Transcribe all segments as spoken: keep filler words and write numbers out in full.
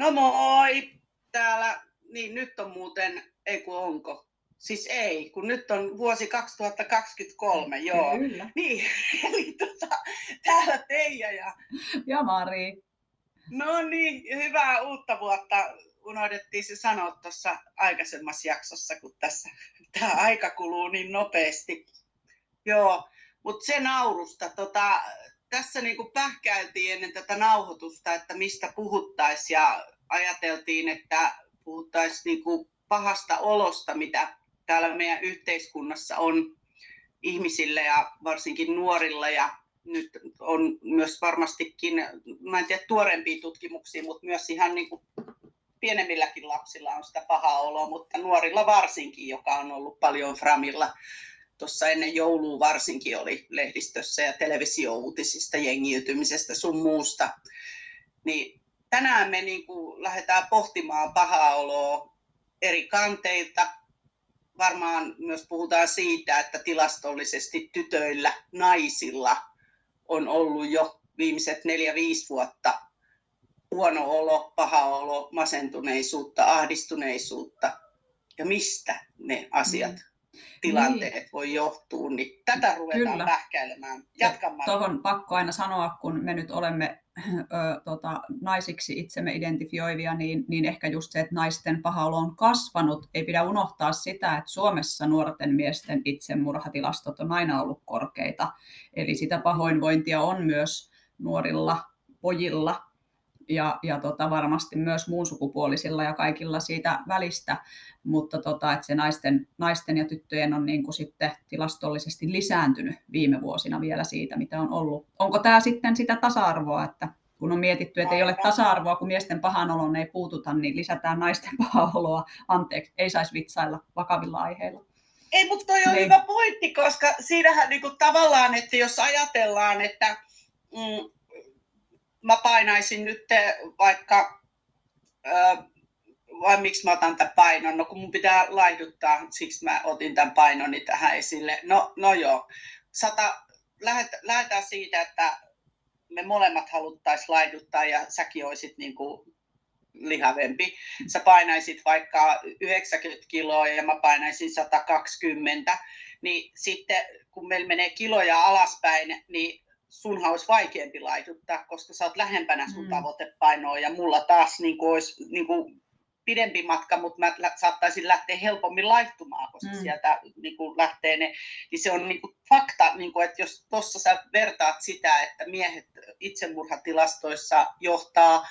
No moi! Täällä, niin nyt on muuten, ei kun onko, siis ei, kun nyt on vuosi kaksituhattakaksikymmentäkolme, joo. Kyllä. Niin, eli tota, täällä Teija ja... Ja Mari. No niin, hyvää uutta vuotta. Unohdettiin se sanoa tuossa aikaisemmassa jaksossa, kun tässä tämä aika kuluu niin nopeasti. Joo, mutta se naurusta. Tota, tässä niinku pähkäiltiin ennen tätä nauhoitusta, että mistä puhuttaisiin ja ajateltiin, että puhuttaisiin niinku pahasta olosta, mitä täällä meidän yhteiskunnassa on ihmisille ja varsinkin nuorilla. Ja nyt on myös varmastikin, mä en tiedä tuoreempia tutkimuksia, mutta myös ihan niinku pienemmilläkin lapsilla on sitä pahaa oloa, mutta nuorilla varsinkin, joka on ollut paljon framilla. Tuossa ennen joulua varsinkin oli lehdistössä ja televisiouutisista, jengiytymisestä sun muusta. Niin tänään me niin kuin lähdetään pohtimaan pahaa oloa eri kanteilta. Varmaan myös puhutaan siitä, että tilastollisesti tytöillä, naisilla on ollut jo viimeiset neljä viisi vuotta huono olo, paha olo, masentuneisuutta, ahdistuneisuutta ja mistä ne asiat, mm. tilanteet niin voi johtua, niin tätä ruvetaan Kyllä. pähkäilemään. Jatkamaan. Tuohon pakko aina sanoa, kun me nyt olemme ö, tota, naisiksi itsemme identifioivia, niin, niin ehkä just se, että naisten paha olo on kasvanut. Ei pidä unohtaa sitä, että Suomessa nuorten miesten itsemurhatilastot on aina ollut korkeita. Eli sitä pahoinvointia on myös nuorilla pojilla. Ja, ja tota, varmasti myös muun sukupuolisilla ja kaikilla siitä välistä, mutta tota, että se naisten, naisten ja tyttöjen on niin kuin sitten tilastollisesti lisääntynyt viime vuosina vielä siitä, mitä on ollut. Onko tämä sitten sitä tasa-arvoa, että kun on mietitty, että ei ole tasa-arvoa, kun miesten pahan olon ei puututa, niin lisätään naisten pahaa oloa. Anteeksi, ei saisi vitsailla vakavilla aiheilla. Ei, mutta toi on niin hyvä pointti, koska siinähän niin kuin tavallaan, että jos ajatellaan, että... Mm, mä painaisin nyt vaikka, äh, vai miksi mä otan tämän painon, no kun mun pitää laihduttaa, siksi mä otin tämän painoni tähän esille. No, no joo, Sata, lähet, lähdetään siitä, että me molemmat haluttaisiin laihduttaa ja säkin olisit niin kuin lihavempi. Sä painaisit vaikka yhdeksänkymmentä kiloa ja mä painaisin sata kaksikymmentä, niin sitten kun meillä menee kiloja alaspäin, niin sunhan olisi vaikeampi laihduttaa, koska sä oot lähempänä sun mm. tavoitepainoa ja mulla taas niin kuin olisi niin kuin pidempi matka, mutta mä saattaisin lähteä helpommin laihtumaan, koska mm. sieltä niin kuin lähtee ne. Niin se on niin kuin fakta, niin kuin, että jos tuossa sä vertaat sitä, että miehet itsemurhatilastoissa johtaa,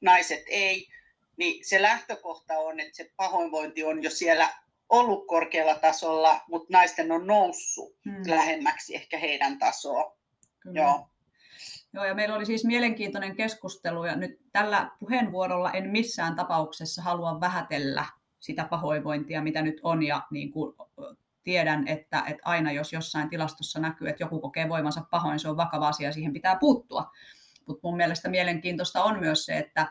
naiset ei, niin se lähtökohta on, että se pahoinvointi on jo siellä ollut korkealla tasolla, mutta naisten on noussut mm. lähemmäksi ehkä heidän tasoa. Joo. Joo, ja meillä oli siis mielenkiintoinen keskustelu, ja nyt tällä puheenvuorolla en missään tapauksessa halua vähätellä sitä pahoinvointia, mitä nyt on, ja niin kuin tiedän, että, että aina jos jossain tilastossa näkyy, että joku kokee voimansa pahoin, se on vakava asia, siihen pitää puuttua. Mutta mun mielestä mielenkiintoista on myös se, että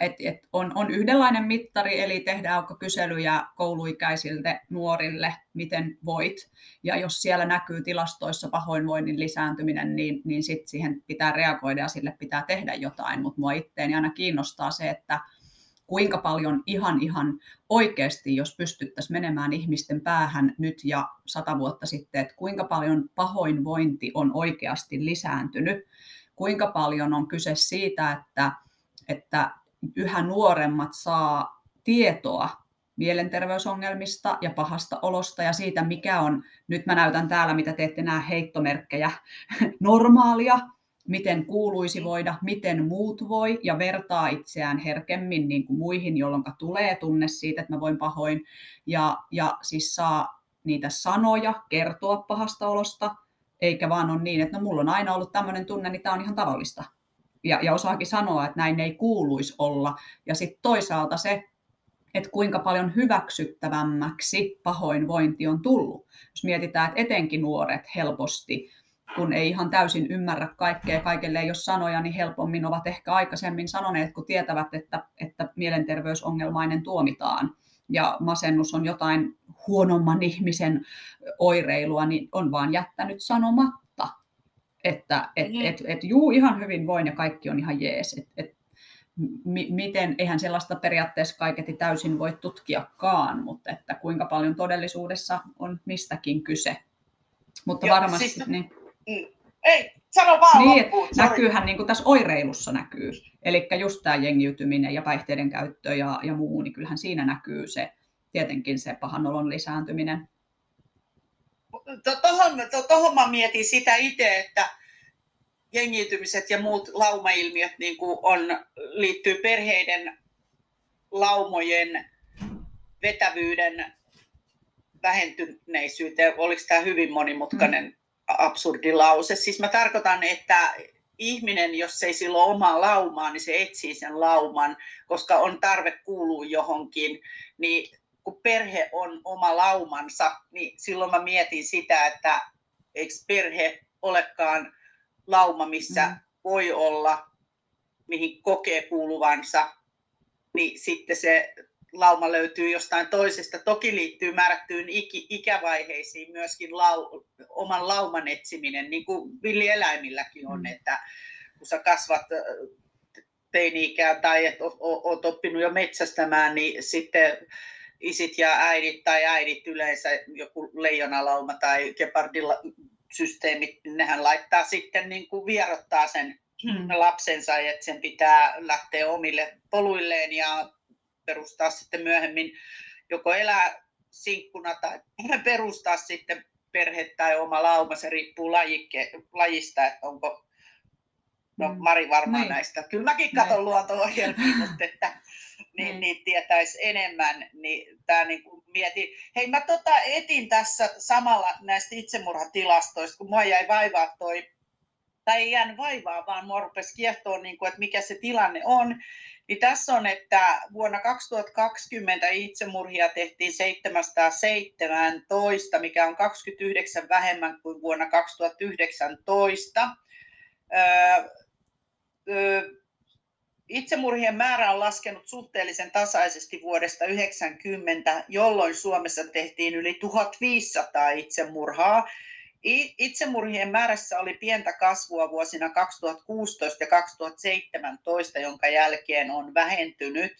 et, et on, on yhdenlainen mittari, eli tehdäänkö kyselyjä kouluikäisille nuorille, miten voit. Ja jos siellä näkyy tilastoissa pahoinvoinnin lisääntyminen, niin, niin sit siihen pitää reagoida ja sille pitää tehdä jotain. Mutta mua itteeni aina kiinnostaa se, että kuinka paljon ihan ihan oikeasti, jos pystyttäisiin menemään ihmisten päähän nyt ja sata vuotta sitten, että kuinka paljon pahoinvointi on oikeasti lisääntynyt. Kuinka paljon on kyse siitä, että että yhä nuoremmat saa tietoa mielenterveysongelmista ja pahasta olosta ja siitä, mikä on, nyt mä näytän täällä, mitä te ette näe heittomerkkejä, normaalia, miten kuuluisi voida, miten muut voi ja vertaa itseään herkemmin niin kuin muihin, jolloin tulee tunne siitä, että mä voin pahoin ja, ja siis saa niitä sanoja kertoa pahasta olosta, eikä vaan ole niin, että no mulla on aina ollut tämmöinen tunne, niin tää on ihan tavallista. Ja, ja osaakin sanoa, että näin ei kuuluisi olla. Ja sitten toisaalta se, että kuinka paljon hyväksyttävämmäksi pahoinvointi on tullut. Jos mietitään, että etenkin nuoret helposti, kun ei ihan täysin ymmärrä kaikkea, kaikille ei ole sanoja, niin helpommin ovat ehkä aikaisemmin sanoneet, kun tietävät, että, että mielenterveysongelmainen tuomitaan. Ja masennus on jotain huonomman ihmisen oireilua, niin on vaan jättänyt sanomatta. Että et, et, et, juu, ihan hyvin voin ja kaikki on ihan jees. Et, et, m- miten, eihän sellaista periaatteessa kaiketi täysin voi tutkiakaan, mutta että kuinka paljon todellisuudessa on mistäkin kyse. Mutta joo, varmasti... Siis... Niin... Ei, sano vaan niin, loppuun. Näkyyhän, niin kuin tässä oireilussa näkyy, eli just tämä jengiytyminen ja päihteiden käyttö ja, ja muu, niin kyllähän siinä näkyy se, tietenkin se pahan olon lisääntyminen. Tuohon to, to, mä mietin sitä itse, että jengiytymiset ja muut laumailmiöt niin kuin on, liittyy perheiden laumojen vetävyyden vähentyneisyyteen. Oliko tämä hyvin monimutkainen hmm. absurdi lause? Siis mä tarkoitan, että ihminen, jos ei sillä ole omaa laumaa, niin se etsii sen lauman, koska on tarve kuulua johonkin. Niin kun perhe on oma laumansa, niin silloin mä mietin sitä, että eikö perhe olekaan lauma, missä mm. voi olla, mihin kokee kuuluvansa, niin sitten se lauma löytyy jostain toisesta. Toki liittyy määrättyyn ikävaiheisiin myöskin lau, oman lauman etsiminen, niin kuin villieläimilläkin on, että kun sä kasvat teini-ikään tai et oot oppinut jo metsästämään, niin sitten isit ja äidit tai äidit yleensä, joku leijonalauma tai gepardisysteemit, nehän laittaa sitten, niin kuin vierottaa sen lapsensa, että sen pitää lähteä omille poluilleen ja perustaa sitten myöhemmin joko elää sinkkuna tai perustaa sitten perhe tai oma lauma, se riippuu lajikke, lajista, että onko, no Mari varmaan mm. näistä, kyllä mäkin katson mm. luonto-ohjelmia, mutta että niin, mm. niin tietäisi enemmän, niin tää niin kuin mietin. Hei, mä tota etin tässä samalla näistä itsemurhatilastoista, kun mua jäi vaivaa toi, tai ei jäänyt vaivaa, vaan mua rupesi kiehtoa, niin kuin, että mikä se tilanne on. Niin tässä on, että vuonna kaksituhattakaksikymmentä itsemurhia tehtiin seitsemänsataaseitsemäntoista, mikä on kaksikymmentäyhdeksän vähemmän kuin vuonna kaksituhattayhdeksäntoista. Öö, öö, Itsemurhien määrä on laskenut suhteellisen tasaisesti vuodesta yhdeksänkymmentä, jolloin Suomessa tehtiin yli tuhatviisisataa itsemurhaa. Itsemurhien määrässä oli pientä kasvua vuosina kaksituhattakuusitoista ja kaksituhattaseitsemäntoista, jonka jälkeen on vähentynyt.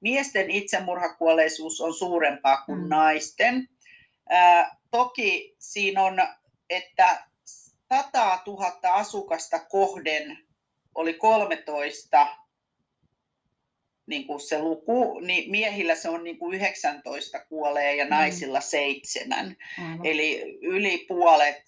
Miesten itsemurhakuolleisuus on suurempaa kuin naisten. Ää, toki siinä on, että satatuhatta asukasta kohden oli kolmetoista niin kuin se luku, niin miehillä se on niin kuin yhdeksäntoista kuolee ja naisilla seitsemän. Mm. Eli yli puolet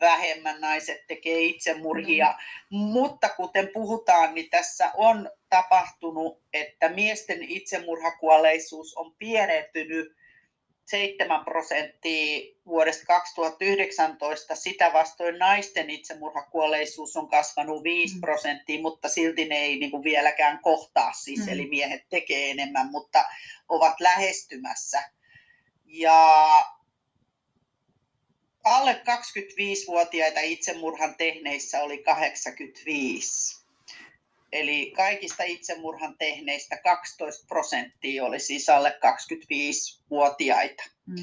vähemmän naiset tekee itsemurhia. Mm. Mutta kuten puhutaan, niin tässä on tapahtunut, että miesten itsemurhakuolleisuus on pienentynyt seitsemän prosenttia vuodesta kaksituhattayhdeksäntoista. Sitä vastoin naisten itsemurhakuolleisuus on kasvanut viisi prosenttia, mutta silti ne ei niin kuin vieläkään kohtaa siis, eli miehet tekee enemmän, mutta ovat lähestymässä. Ja alle kaksikymmentäviisivuotiaita itsemurhan tehneissä oli kahdeksankymmentäviisi. Eli kaikista itsemurhan tehneistä kaksitoista prosenttia oli siis alle kaksikymmentäviisivuotiaita. Mm.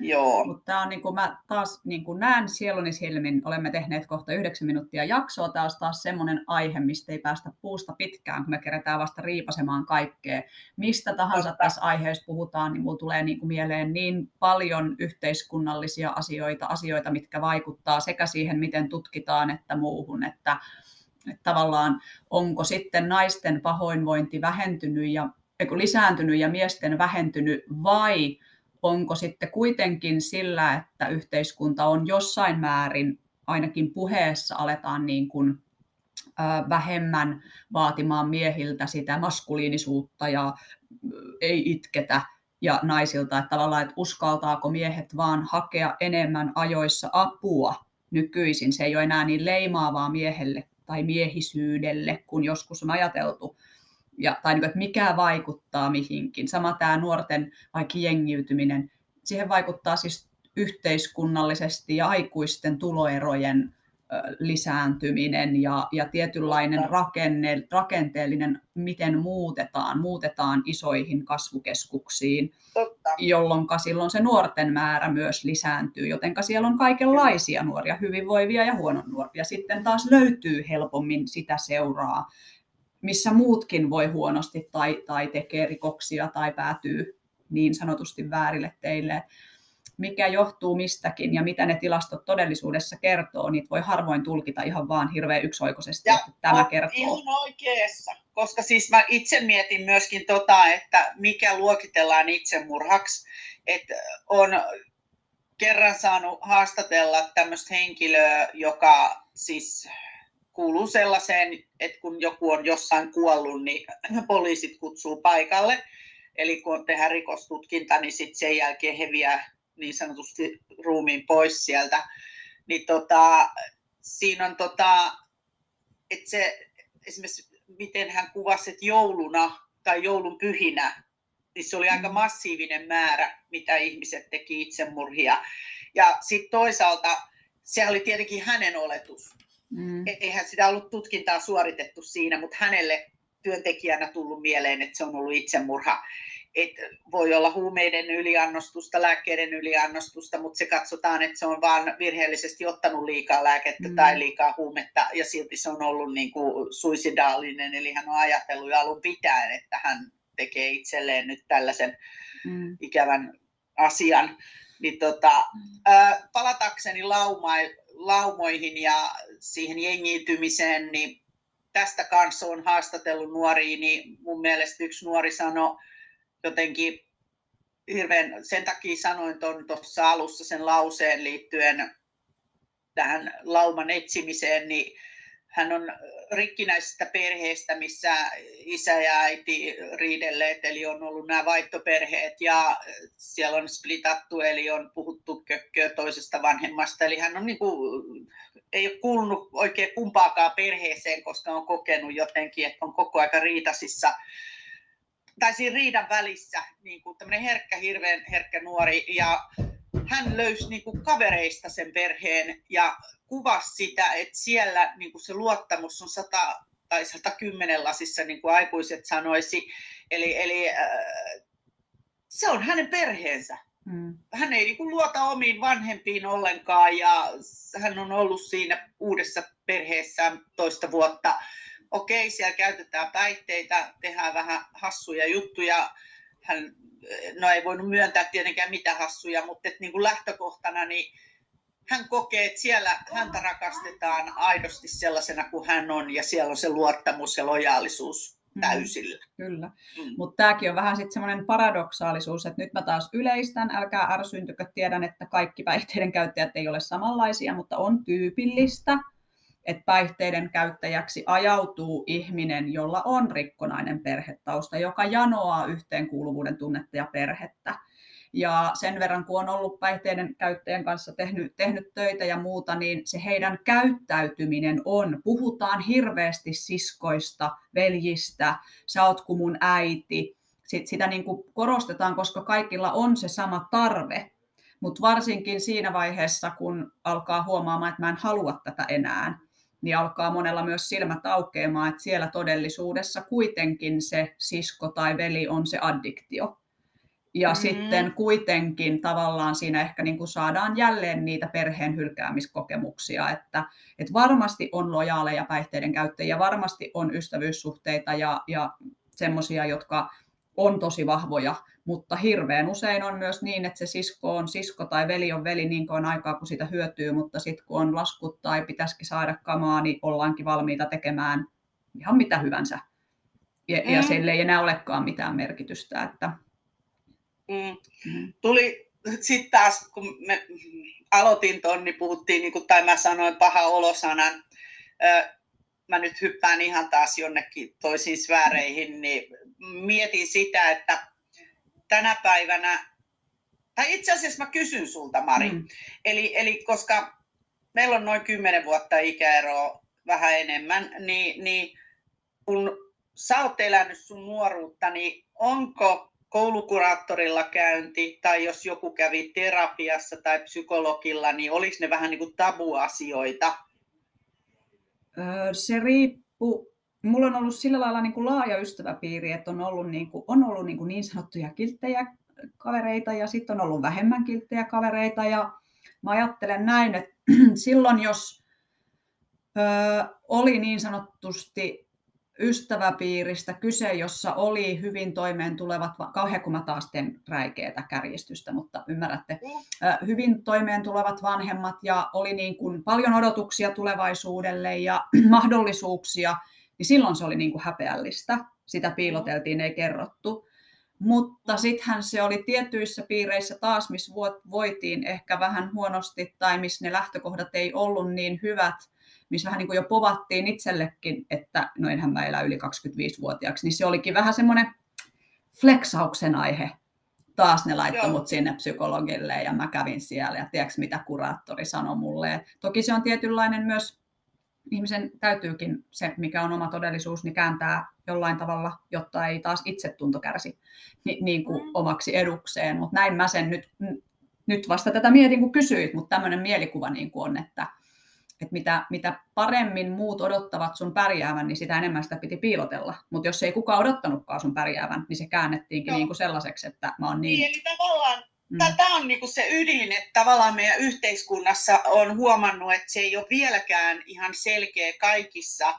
Joo. Mutta tämä on niin kuin mä taas niin kuin näen sieluni silmin, olemme tehneet kohta yhdeksän minuuttia jaksoa. Tämä on taas semmoinen aihe, mistä ei päästä puusta pitkään, kun me kerätään vasta riipasemaan kaikkea. Mistä tahansa Otta. Tässä aiheessa puhutaan, niin mulla tulee niin kuin mieleen niin paljon yhteiskunnallisia asioita, asioita, mitkä vaikuttaa sekä siihen, miten tutkitaan, että muuhun, että että tavallaan onko sitten naisten pahoinvointi vähentynyt ja, eiku, lisääntynyt ja miesten vähentynyt, vai onko sitten kuitenkin sillä, että yhteiskunta on jossain määrin, ainakin puheessa aletaan niin kuin, äh, vähemmän vaatimaan miehiltä sitä maskuliinisuutta ja äh, ei itketä ja naisilta, että tavallaan että uskaltaako miehet vaan hakea enemmän ajoissa apua nykyisin, se ei ole enää niin leimaavaa miehelle tai miehisyydelle, kun joskus on ajateltu, ja, tai niin, että mikä vaikuttaa mihinkin. Sama tämä nuorten vaikka jengiytyminen, siihen vaikuttaa siis yhteiskunnallisesti ja aikuisten tuloerojen ö, lisääntyminen ja, ja tietynlainen rakenne, rakenteellinen, miten muutetaan, muutetaan isoihin kasvukeskuksiin, Totta. Jolloin silloin se nuorten määrä myös lisääntyy, jotenka siellä on kaikenlaisia nuoria, hyvinvoivia ja huonon nuoria. Sitten taas löytyy helpommin sitä seuraa missä muutkin voi huonosti tai, tai tekee rikoksia tai päätyy niin sanotusti väärille teille. Mikä johtuu mistäkin ja mitä ne tilastot todellisuudessa kertoo, niitä voi harvoin tulkita ihan vaan hirveän yksioikoisesti, ja että tämä kertoo. Ihan oikeassa, koska siis mä itse mietin myöskin tota, että mikä luokitellaan itsemurhaksi, että on kerran saanut haastatella tämmöistä henkilöä, joka siis kuuluu sellaiseen, että kun joku on jossain kuollut, niin poliisit kutsuu paikalle. Eli kun tehdään rikostutkinta, niin sitten sen jälkeen he vie niin sanotusti ruumiin pois sieltä. Niin tota, siinä on, tota, että se, esimerkiksi miten hän kuvasi, että jouluna tai joulun pyhinä, niin se oli aika massiivinen määrä, mitä ihmiset teki itsemurhia. Ja sitten toisaalta se oli tietenkin hänen oletus. Mm. Eihän sitä ollut tutkintaa suoritettu siinä, mutta hänelle työntekijänä tullut mieleen, että se on ollut itsemurha. Et voi olla huumeiden yliannostusta, lääkkeiden yliannostusta, mutta se katsotaan, että se on vain virheellisesti ottanut liikaa lääkettä mm. tai liikaa huumetta, ja silti se on ollut niin kuin suicidaalinen, eli hän on ajatellut jo alun pitäen, että hän tekee itselleen nyt tällaisen mm. ikävän asian. Niin tota, ää, palatakseni laumaille, laumoihin ja siihen jengiytymiseen, niin tästä kanssa olen haastatellut nuoria, niin mun mielestä yksi nuori sanoi jotenkin hirveän, sen takia sanoin tuon tuossa alussa sen lauseen liittyen tähän lauman etsimiseen, niin hän on rikkinäisestä perheestä, missä isä ja äiti riidelleet, eli on ollut nämä vaihtoperheet ja siellä on splitattu, eli on puhuttu kökköä toisesta vanhemmasta. Eli hän on niin kuin, ei ole kuulunut oikein kumpaakaan perheeseen, koska on kokenut jotenkin, että on koko aika riitasissa tai siinä riidan välissä, niin kuin tämmöinen herkkä, hirveän herkkä nuori. Ja hän löysi niin kuin kavereista sen perheen ja kuvasi sitä, että siellä niin kuin se luottamus on sata tai satakymmenen lasissa, niin kuin aikuiset sanoisi. Eli, eli äh, se on hänen perheensä. Mm. Hän ei niin kuin luota omiin vanhempiin ollenkaan ja hän on ollut siinä uudessa perheessään toista vuotta. Okei, siellä käytetään päihteitä, tehdään vähän hassuja juttuja. Hän no ei voinut myöntää tietenkään mitä hassuja, mutta et niin kuin lähtökohtana niin hän kokee, että siellä häntä rakastetaan aidosti sellaisena kuin hän on ja siellä on se luottamus ja lojaalisuus täysillä. Mm, kyllä, mm. mutta tämäkin on vähän sitten semmoinen paradoksaalisuus, että nyt mä taas yleistän, älkää ärsyyntykö, tiedän, että kaikki päihteiden käyttäjät ei ole samanlaisia, mutta on tyypillistä, että päihteiden käyttäjäksi ajautuu ihminen, jolla on rikkonainen perhetausta, joka janoaa yhteenkuuluvuuden tunnetta ja perhettä. Ja sen verran, kun on ollut päihteiden käyttäjän kanssa tehnyt, tehnyt töitä ja muuta, niin se heidän käyttäytyminen on. Puhutaan hirveästi siskoista, veljistä, sä oot kuin mun äiti. Sit sitä niin kuin korostetaan, koska kaikilla on se sama tarve. Mutta varsinkin siinä vaiheessa, kun alkaa huomaamaan, että mä en halua tätä enää, niin alkaa monella myös silmät aukeamaan, että siellä todellisuudessa kuitenkin se sisko tai veli on se addiktio. Ja mm-hmm. sitten kuitenkin tavallaan siinä ehkä niin kuin saadaan jälleen niitä perheen hylkäämiskokemuksia, että, että varmasti on lojaaleja päihteiden käyttäjiä, varmasti on ystävyyssuhteita ja, ja semmoisia, jotka on tosi vahvoja, mutta hirveän usein on myös niin, että se sisko on sisko tai veli on veli niin kauan aikaa, kun sitä hyötyy, mutta sitten kun on laskut tai pitäisikin saada kamaa, niin ollaankin valmiita tekemään ihan mitä hyvänsä. Ja, mm. ja sille ei enää olekaan mitään merkitystä. Että... Mm. Mm. Tuli sitten taas, kun me aloitin ton, niin puhuttiin, niin kuin, tai mä sanoin paha olosanan. Mä nyt hyppään ihan taas jonnekin toisiin sfääreihin, niin mietin sitä, että tänä päivänä, tai itse asiassa mä kysyn sulta, Mari, mm. eli, eli koska meillä on noin kymmenen vuotta ikäeroa, vähän enemmän, niin, niin kun sä oot elänyt sun nuoruutta, niin onko koulukuraattorilla käynti, tai jos joku kävi terapiassa tai psykologilla, niin oliko ne vähän niin kuin tabuasioita? Se riippuu. Mulla on ollut sillä lailla niin kuin laaja ystäväpiiri, että on ollut niin, kuin, on ollut niin, kuin niin sanottuja kilttejä kavereita ja sitten on ollut vähemmän kilttejä kavereita. Ja mä ajattelen näin, että silloin jos ö, oli niin sanotusti ystäväpiiristä kyse, jossa oli hyvin toimeen tulevat, kauhean kun mä taas teen räikeätä kärjistystä, mutta ymmärrätte, hyvin toimeen tulevat vanhemmat ja oli niin kuin paljon odotuksia tulevaisuudelle ja mahdollisuuksia, niin silloin se oli niin kuin häpeällistä. Sitä piiloteltiin, ei kerrottu. Mutta sittenhän se oli tietyissä piireissä taas, missä voitiin ehkä vähän huonosti tai missä ne lähtökohdat ei ollut niin hyvät, missä vähän niin kuin jo povattiin itsellekin, että no enhän mä elä yli kaksikymmentäviisivuotiaaksi, niin se olikin vähän semmoinen fleksauksen aihe. Taas ne laittoi mut sinne psykologille ja mä kävin siellä ja tiedätkö mitä kuraattori sanoi mulle. Toki se on tietynlainen myös, ihmisen täytyykin se, mikä on oma todellisuus, niin kääntää jollain tavalla, jotta ei taas itsetunto kärsi niin, niin kuin omaksi edukseen. Mutta näin mä sen nyt, nyt vasta tätä mietin, kun kysyit, mutta tämmöinen mielikuva niin kuin on, että että mitä, mitä paremmin muut odottavat sun pärjäävän, niin sitä enemmän sitä piti piilotella. Mutta jos ei kukaan odottanutkaan sun pärjäävän, niin se käännettiinkin no. niin kuin sellaiseksi, että mä oon niin... niin eli tavallaan, mm. tämä on niin kuin se ydin, että tavallaan meidän yhteiskunnassa on huomannut, että se ei ole vieläkään ihan selkeä kaikissa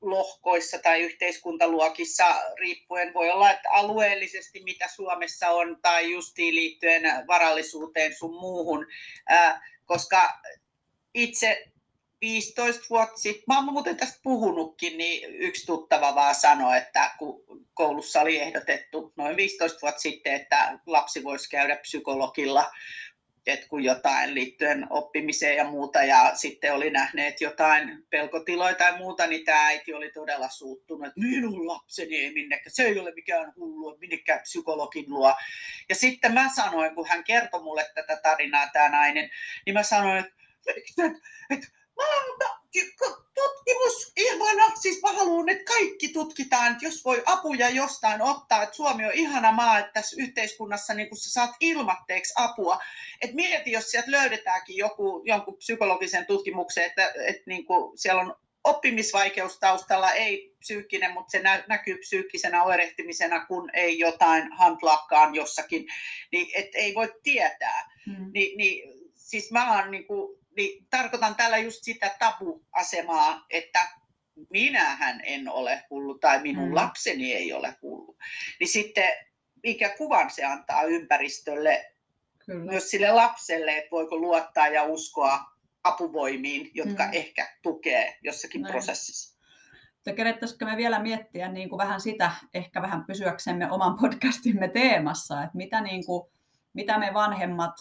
lohkoissa tai yhteiskuntaluokissa, riippuen voi olla, että alueellisesti mitä Suomessa on, tai justiin liittyen varallisuuteen sun muuhun, äh, koska... Itse viisitoista vuotta sitten, mä oon muuten tästä puhunutkin, niin yksi tuttava vaan sanoi, että kun koulussa oli ehdotettu noin viisitoista vuotta sitten, että lapsi voisi käydä psykologilla, että kun jotain liittyen oppimiseen ja muuta, ja sitten oli nähneet jotain pelkotiloja tai muuta, niin tämä äiti oli todella suuttunut, että minun lapseni ei minnekään, se ei ole mikään hullu, minnekään psykologin luo. Ja sitten mä sanoin, kun hän kertoi mulle tätä tarinaa, tämä nainen, niin mä sanoin, että Että, että, tutkimus ihana, siis mä haluan, että kaikki tutkitaan, että jos voi apuja jostain ottaa, että Suomi on ihana maa, että tässä yhteiskunnassa niin kun sä saat ilmatteeksi apua, että mieti, jos sieltä löydetäänkin joku, jonkun psykologisen tutkimuksen, että, että niin kun siellä on oppimisvaikeus taustalla, ei psyykkinen, mutta se näkyy psyykkisenä oirehtimisena, kun ei jotain handlaakaan jossakin, niin että ei voi tietää, mm. Ni, niin siis mä oon niin kun, niin tarkoitan tällä just sitä tabu-asemaa, että minähän en ole hullu tai minun mm. lapseni ei ole hullu. Niin sitten mikä kuvan se antaa ympäristölle, Kyllä. myös sille lapselle, että voiko luottaa ja uskoa apuvoimiin, jotka mm. ehkä tukee jossakin Näin. prosessissa. Kerettäisikö me vielä miettiä niin kuin vähän sitä, ehkä vähän pysyäksemme oman podcastimme teemassa, että mitä, niin kuin, mitä me vanhemmat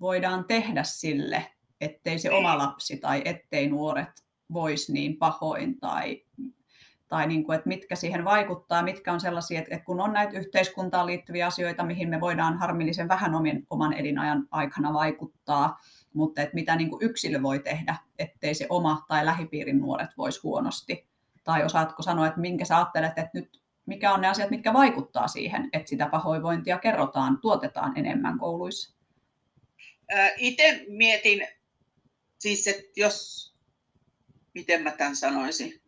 voidaan tehdä sille, ettei se oma lapsi tai ettei nuoret voisi niin pahoin tai, tai niin kuin, että mitkä siihen vaikuttaa, mitkä on sellaisia, että kun on näitä yhteiskuntaan liittyviä asioita, mihin me voidaan harmillisen vähän omin, oman elinajan aikana vaikuttaa, mutta että mitä niin kuin yksilö voi tehdä, ettei se oma tai lähipiirin nuoret voisi huonosti. Tai osaatko sanoa, että minkä sä ajattelet, että nyt mikä on ne asiat, mitkä vaikuttaa siihen, että sitä pahoinvointia kerrotaan, tuotetaan enemmän kouluissa? Itse mietin, siis, että jos, miten mä tämän sanoisin,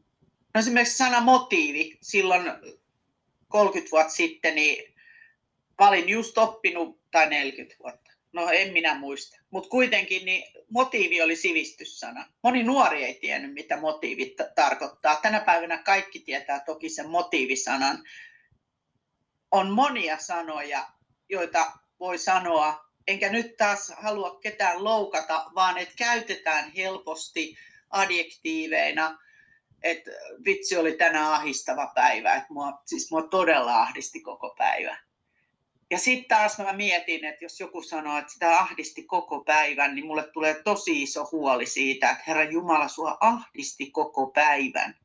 no esimerkiksi sana motiivi, silloin kolmekymmentä vuotta sitten, niin mä olin just oppinut, tai neljäkymmentä vuotta, no en minä muista, mutta kuitenkin niin motiivi oli sivistyssana. Moni nuori ei tiennyt, mitä motiivi t- tarkoittaa. Tänä päivänä kaikki tietää toki sen motiivisanan. On monia sanoja, joita voi sanoa, enkä nyt taas halua ketään loukata, vaan että käytetään helposti adjektiiveina, että vitsi oli tänään ahdistava päivä, että mua, siis mua todella ahdisti koko päivä. Ja sitten taas mä mietin, että jos joku sanoo, että sitä ahdisti koko päivän, niin mulle tulee tosi iso huoli siitä, että Herra Jumala, sua ahdisti koko päivän.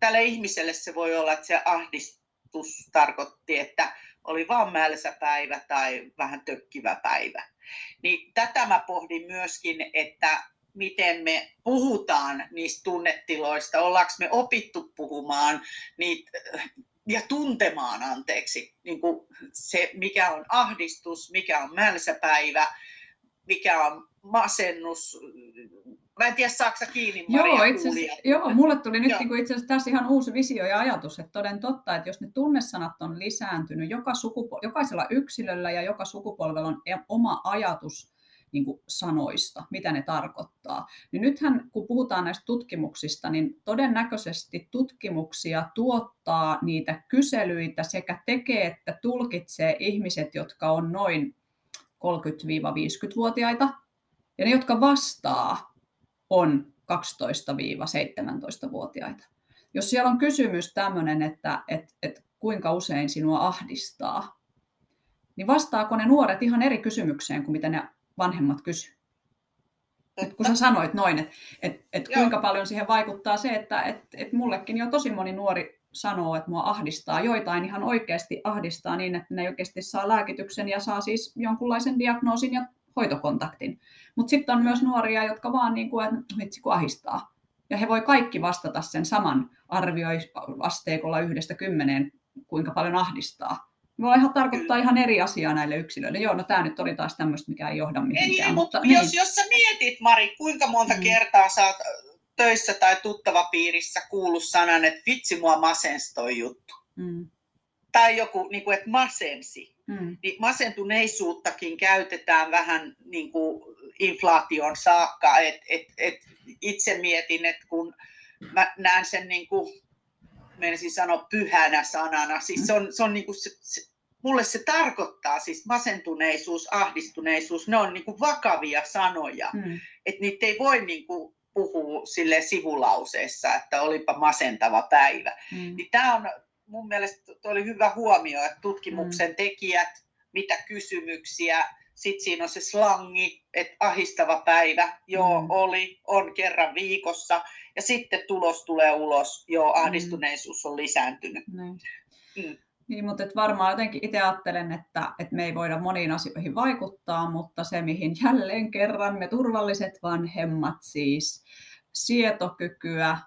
Tälle ihmiselle se voi olla, että se ahdistus tarkoitti, että oli vaan mälsä päivä tai vähän tökkivä päivä. Niin tätä mä pohdin myöskin, että miten me puhutaan niistä tunnetiloista, ollaanko me opittu puhumaan niitä ja tuntemaan anteeksi niin kuin se, mikä on ahdistus, mikä on mälsäpäivä, mikä on masennus. Mä en tiedä, saako sä kiinni, Maria? Joo, itse asiassa, joo, mulle tuli nyt niin kuin itse asiassa tässä ihan uusi visio ja ajatus, että toden totta, että jos ne tunnesanat on lisääntynyt, joka sukupol- jokaisella yksilöllä ja joka sukupolvella on oma ajatus niin kuin sanoista, mitä ne tarkoittaa. Niin nythän, kun puhutaan näistä tutkimuksista, niin todennäköisesti tutkimuksia tuottaa niitä kyselyitä sekä tekee että tulkitsee ihmiset, jotka on noin kolmekymmentä-viisikymmentävuotiaita, ja ne, jotka vastaa, on kaksitoista-seitsemäntoistavuotiaita. Jos siellä on kysymys tämmöinen, että et, et kuinka usein sinua ahdistaa, niin vastaako ne nuoret ihan eri kysymykseen kuin mitä ne vanhemmat kysyvät? Kun sä sanoit noin, että et, et kuinka paljon siihen vaikuttaa se, että et, et mullekin jo tosi moni nuori sanoo, että mua ahdistaa. Joitain ihan oikeasti ahdistaa niin, että ne oikeasti saa lääkityksen ja saa siis jonkunlaisen diagnoosin ja hoitokontaktin. Mutta sitten on myös nuoria, jotka vaan niin kuin, että vitsi kun ahdistaa. Ja he voi kaikki vastata sen saman arvioasteikolla yhdestä kymmeneen, kuinka paljon ahdistaa. Voi ihan tarkoittaa ihan eri asiaa näille yksilöille. Joo, no tämä nyt oli taas tämmöistä, mikä ei johda mihinkään. Ei, mutta niin. jos, jos sä mietit, Mari, kuinka monta mm. kertaa sä oot töissä tai tuttavapiirissä kuullut sanan, että vitsi mua masensi toi juttu. Mm. Tai joku, niin kuin, että masensi. Mm. Niin masentuneisuuttakin käytetään vähän niin kuin inflaation saakka. Et, et, et itse mietin, että kun mä näen sen niin kuin, menisin sanoa pyhänä sanana. Siis se on, se on niinku se, se, mulle se tarkoittaa, siis masentuneisuus, ahdistuneisuus, ne on niinku vakavia sanoja. Mm. Että niitä ei voi niinku puhua sille sivulauseessa, että olipa masentava päivä. Mm. Niin tää on mun mielestä toi oli hyvä huomio, että tutkimuksen mm. tekijät, mitä kysymyksiä, sitten siinä on se slangi, että ahistava päivä, joo mm. oli, on kerran viikossa, ja sitten tulos tulee ulos, joo ahdistuneisuus on lisääntynyt. Mm. Mm. Niin, mutta et varmaan jotenkin itse ajattelen, että et me ei voida moniin asioihin vaikuttaa, mutta se mihin jälleen kerran me turvalliset vanhemmat siis, sietokykyä,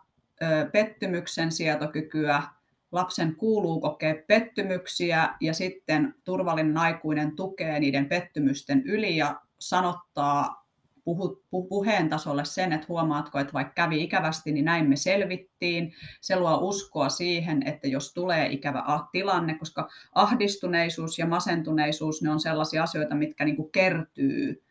pettymyksen sietokykyä, lapsen kuuluu kokea pettymyksiä ja sitten turvallinen aikuinen tukee niiden pettymysten yli ja sanottaa puhu, pu, puheen tasolle sen, että huomaatko, että vaikka kävi ikävästi, niin näin me selvittiin. Se luo uskoa siihen, että jos tulee ikävä tilanne, koska ahdistuneisuus ja masentuneisuus, ne on sellaisia asioita, mitkä niin kuin kertyy.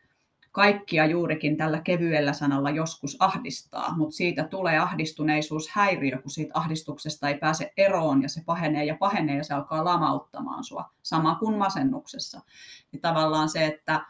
Kaikkia juurikin tällä kevyellä sanalla joskus ahdistaa, mutta siitä tulee ahdistuneisuushäiriö, kun siitä ahdistuksesta ei pääse eroon ja se pahenee ja pahenee ja se alkaa lamauttamaan sua, sama kuin masennuksessa. Ja tavallaan se, että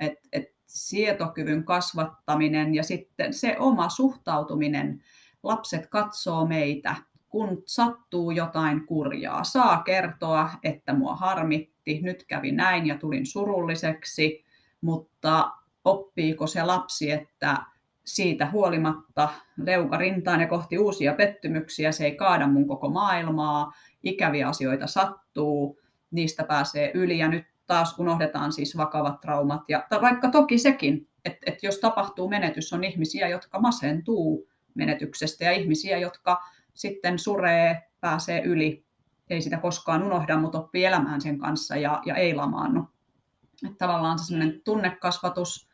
et, et sietokyvyn kasvattaminen ja sitten se oma suhtautuminen, lapset katsoo meitä, kun sattuu jotain kurjaa, saa kertoa, että mua harmitti, nyt kävi näin ja tulin surulliseksi, mutta oppiiko se lapsi, että siitä huolimatta leuka rintaan ja kohti uusia pettymyksiä, se ei kaada mun koko maailmaa, ikäviä asioita sattuu, niistä pääsee yli ja nyt taas unohdetaan siis vakavat traumat. Ja vaikka toki sekin, että, että jos tapahtuu menetys, on ihmisiä, jotka masentuu menetyksestä ja ihmisiä, jotka sitten suree, pääsee yli, ei sitä koskaan unohda, mutta oppii elämään sen kanssa ja, ja ei lamaannu. Että tavallaan se sellainen tunnekasvatus,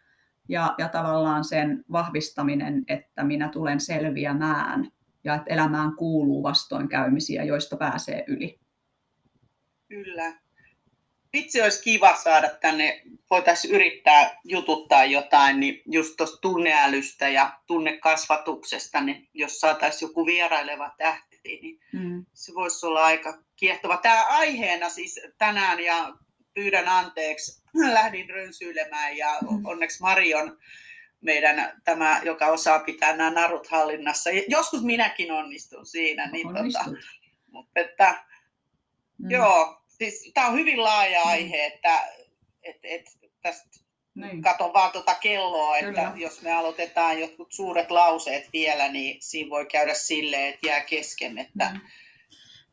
Ja, ja tavallaan sen vahvistaminen, että minä tulen selviämään ja että elämään kuuluu vastoinkäymisiä, joista pääsee yli. Kyllä. Itse olisi kiva saada tänne, voitaisiin yrittää jututtaa jotain, niin just tuosta tunneälystä ja tunnekasvatuksesta, niin jos saataisiin joku vieraileva tähti, niin mm. se voisi olla aika kiehtova. Tämä aiheena siis tänään ja pyydän anteeksi. Lähdin rönsyilemään ja onneksi Mari on meidän tämä, joka osaa pitää nämä narut hallinnassa. Joskus minäkin onnistun siinä. Niin tota, mutta että, mm. joo, siis, tämä on hyvin laaja aihe, että et, et, tästä niin. Katon vaan tuota kelloa, että kyllä. Jos me aloitetaan jotkut suuret lauseet vielä, niin siinä voi käydä silleen, että jää kesken. Että, mm.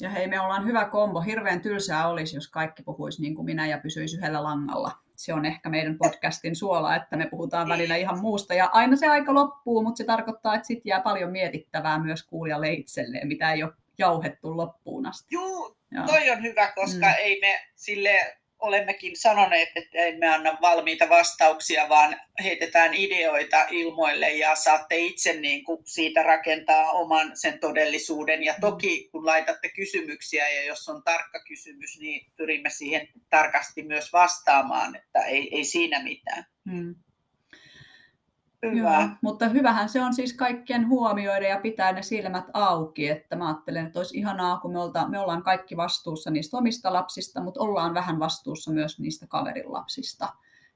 Ja hei, me ollaan hyvä kombo. Hirveän tylsää olisi, jos kaikki puhuisi niin kuin minä ja pysyisi yhdellä langalla. Se on ehkä meidän podcastin suola, että me puhutaan välillä ihan muusta. Ja aina se aika loppuu, mutta se tarkoittaa, että sitten jää paljon mietittävää myös kuulijalle itselleen, mitä ei ole jauhettu loppuun asti. Juu, toi on hyvä, koska mm. ei me sille olemmekin sanoneet, että emme anna valmiita vastauksia, vaan heitetään ideoita ilmoille ja saatte itse niin kuin siitä rakentaa oman sen todellisuuden. Ja toki kun laitatte kysymyksiä ja jos on tarkka kysymys, niin pyrimme siihen tarkasti myös vastaamaan, että ei, ei siinä mitään. Hmm. Hyvä. Joo, mutta hyvähän se on siis kaikkien huomioida ja pitää ne silmät auki, että mä ajattelen, että olisi ihanaa, kun me ollaan, me ollaan kaikki vastuussa niistä omista lapsista, mutta ollaan vähän vastuussa myös niistä kaverin lapsista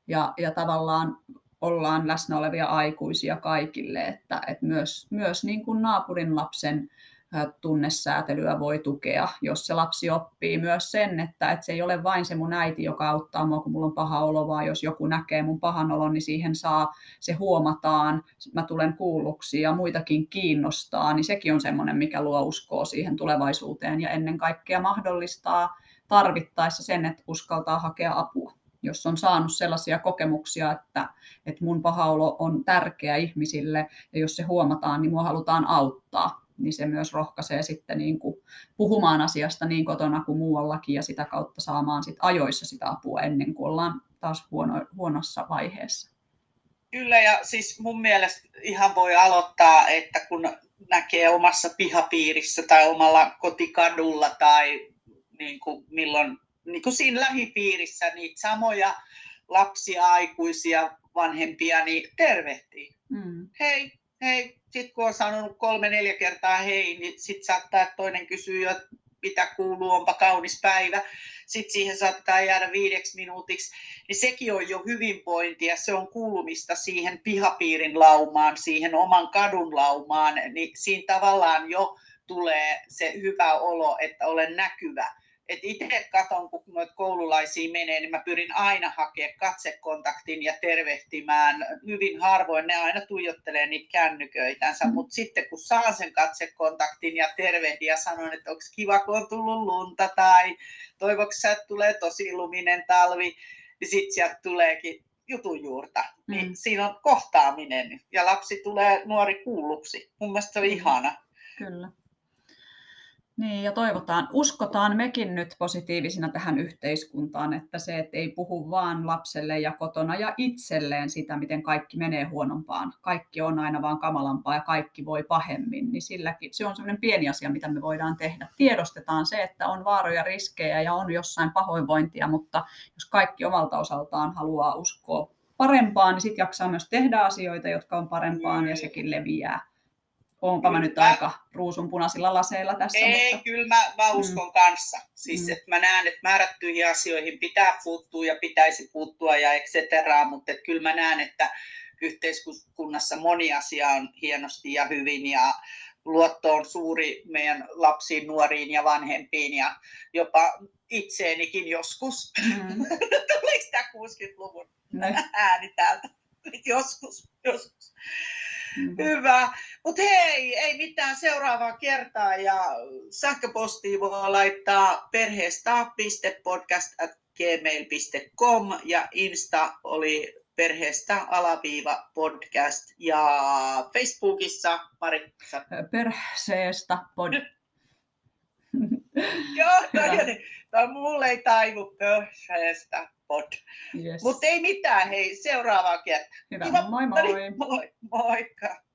ja, ja tavallaan ollaan läsnä olevia aikuisia kaikille, että, että myös, myös niin kuin naapurin lapsen tunnesäätelyä voi tukea, jos se lapsi oppii myös sen, että, että se ei ole vain se mun äiti, joka auttaa mua, kun mulla on paha olo, vaan jos joku näkee mun pahan olon, niin siihen saa, se huomataan, mä tulen kuulluksi ja muitakin kiinnostaa, niin sekin on semmoinen, mikä luo uskoa siihen tulevaisuuteen ja ennen kaikkea mahdollistaa tarvittaessa sen, että uskaltaa hakea apua. Jos on saanut sellaisia kokemuksia, että, että mun paha olo on tärkeä ihmisille ja jos se huomataan, niin mua halutaan auttaa. Niin se myös rohkaisee sitten niin kuin puhumaan asiasta niin kotona kuin muuallakin ja sitä kautta saamaan sit ajoissa sitä apua ennen kuin ollaan taas huono, huonossa vaiheessa. Kyllä ja siis mun mielestä ihan voi aloittaa, että kun näkee omassa pihapiirissä tai omalla kotikadulla tai niin kuin milloin, niin kuin siinä lähipiirissä niitä samoja lapsia, aikuisia, vanhempia, niin tervehtii. Mm. Hei, hei. Sitten kun on sanonut kolme, neljä kertaa hei, niin sitten saattaa, että toinen kysyy, että mitä kuuluu, onpa kaunis päivä. Sitten siihen saattaa jäädä viideksi minuutiksi. Niin sekin on jo hyvinvointia, se on kuulumista siihen pihapiirin laumaan, siihen oman kadun laumaan. Niin siinä tavallaan jo tulee se hyvä olo, että olen näkyvä. Et itse katson, kun noita koululaisia menee, niin mä pyrin aina hakemaan katsekontaktin ja tervehtimään. Hyvin harvoin ne aina tuijottelee niitä kännyköitänsä, mm. mutta sitten kun saan sen katsekontaktin ja tervehdin ja sanon, että onko kiva, kun on tullut lunta tai toivoksi että tulee tosi luminen talvi, niin sitten sieltä tuleekin jutun juurta. Mm. Niin siinä on kohtaaminen ja lapsi tulee nuori kuulluksi. Mun mielestä se on ihana. Kyllä. Niin, ja toivotaan, uskotaan mekin nyt positiivisina tähän yhteiskuntaan, että se, että ei puhu vaan lapselle ja kotona ja itselleen sitä, miten kaikki menee huonompaan. Kaikki on aina vaan kamalampaa ja kaikki voi pahemmin, niin silläkin se on sellainen pieni asia, mitä me voidaan tehdä. Tiedostetaan se, että on vaaroja, riskejä ja on jossain pahoinvointia, mutta jos kaikki omalta osaltaan haluaa uskoa parempaan, niin sitten jaksaa myös tehdä asioita, jotka on parempaan ja sekin leviää. Onpa mä nyt aika ruusunpunaisilla laseilla tässä. Ei, mutta... kyllä mä, mä uskon mm. kanssa. Siis, mm. että mä näen, että määrättyihin asioihin pitää puuttua ja pitäisi puuttua ja et cetera. Mutta että kyllä mä näen, että yhteiskunnassa moni asia on hienosti ja hyvin ja luotto on suuri meidän lapsiin, nuoriin ja vanhempiin ja jopa itseenikin joskus. Mm. Tuliko tämä kuusikymmentäluvun mm. ääni täältä? Joskus, joskus. Mm-hmm. Hyvä. Mutta hei, ei mitään seuraavaa kertaa ja sähköpostiin voi laittaa perheesta piste podcast at gmail piste com ja Insta oli perheestä alaviiva podcast ja Facebookissa Marissa. Perheestä pod. Joo, tai mulle ei taivu perheestä pod. Yes. Mutta ei mitään, hei, seuraavaa kertaa. Hyvä, Kiva, moi moi. Moi, moikka.